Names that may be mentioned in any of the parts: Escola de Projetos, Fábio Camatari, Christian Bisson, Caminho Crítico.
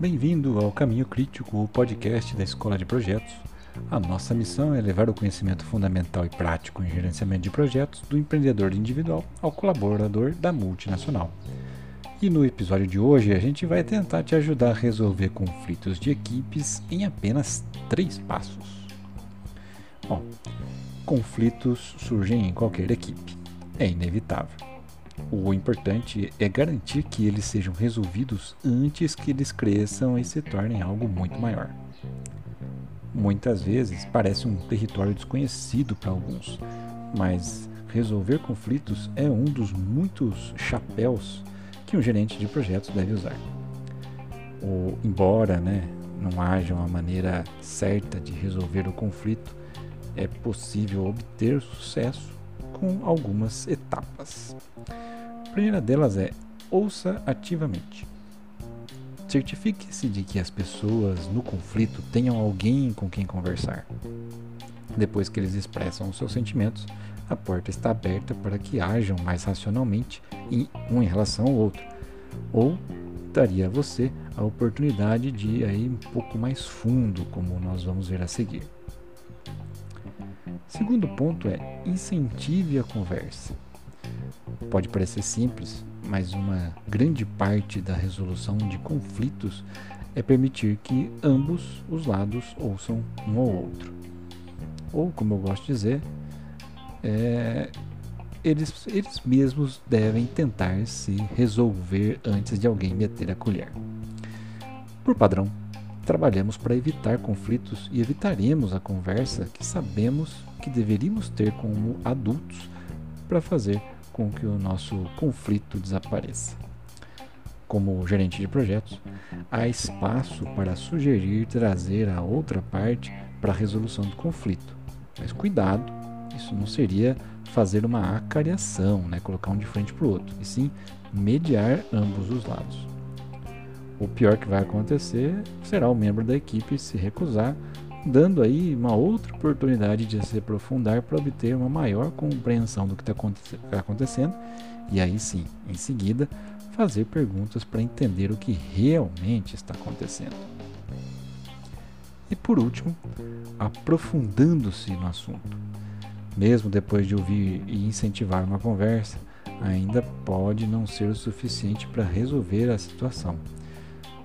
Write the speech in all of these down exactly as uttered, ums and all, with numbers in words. Bem-vindo ao Caminho Crítico, o podcast da Escola de Projetos. A nossa missão é levar o conhecimento fundamental e prático em gerenciamento de projetos do empreendedor individual ao colaborador da multinacional. E no episódio de hoje a gente vai tentar te ajudar a resolver conflitos de equipes em apenas três passos. Bom, conflitos surgem em qualquer equipe, é inevitável. O importante é garantir que eles sejam resolvidos antes que eles cresçam e se tornem algo muito maior. Muitas vezes parece um território desconhecido para alguns, mas resolver conflitos é um dos muitos chapéus que um gerente de projetos deve usar. Ou, embora né, não haja uma maneira certa de resolver o conflito, é possível obter sucesso com algumas etapas. A primeira delas é: ouça ativamente. Certifique-se de que as pessoas no conflito tenham alguém com quem conversar. Depois que eles expressam os seus sentimentos, a porta está aberta para que hajam mais racionalmente um em relação ao outro, ou daria a você a oportunidade de ir aí um pouco mais fundo, como nós vamos ver a seguir. Segundo ponto é: incentive a conversa. Pode parecer simples, mas uma grande parte da resolução de conflitos é permitir que ambos os lados ouçam um ao outro. Ou, como eu gosto de dizer, É, eles, eles mesmos devem tentar se resolver antes de alguém meter a colher. Por padrão, trabalhamos para evitar conflitos e evitaremos a conversa que sabemos que deveríamos ter como adultos para fazer com que o nosso conflito desapareça. Como gerente de projetos, há espaço para sugerir trazer a outra parte para a resolução do conflito, mas cuidado. Isso não seria fazer uma acariação, né? Colocar um de frente para o outro, e sim mediar ambos os lados. O pior que vai acontecer será o membro da equipe se recusar, dando aí uma outra oportunidade de se aprofundar para obter uma maior compreensão do que está acontecendo, e aí sim, em seguida, fazer perguntas para entender o que realmente está acontecendo. E por último, aprofundando-se no assunto. Mesmo depois de ouvir e incentivar uma conversa, ainda pode não ser o suficiente para resolver a situação.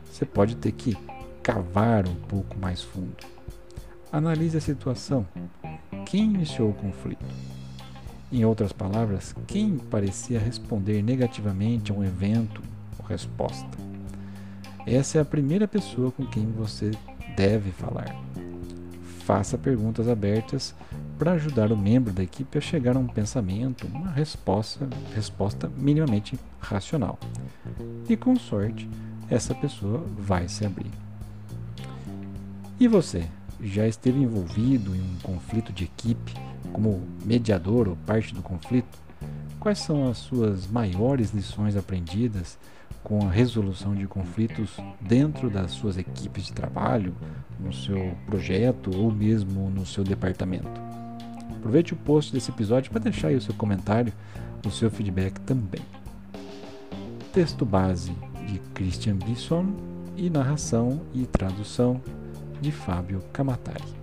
Você pode ter que cavar um pouco mais fundo. Analise a situação. Quem iniciou o conflito? Em outras palavras, quem parecia responder negativamente a um evento ou resposta? Essa é a primeira pessoa com quem você deve falar. Faça perguntas abertas para ajudar o membro da equipe a chegar a um pensamento, uma resposta, resposta minimamente racional. E com sorte, essa pessoa vai se abrir. E você, já esteve envolvido em um conflito de equipe, como mediador ou parte do conflito? Quais são as suas maiores lições aprendidas com a resolução de conflitos dentro das suas equipes de trabalho, no seu projeto ou mesmo no seu departamento? Aproveite o post desse episódio para deixar aí o seu comentário, o seu feedback também. Texto base de Christian Bisson e narração e tradução de Fábio Camatari.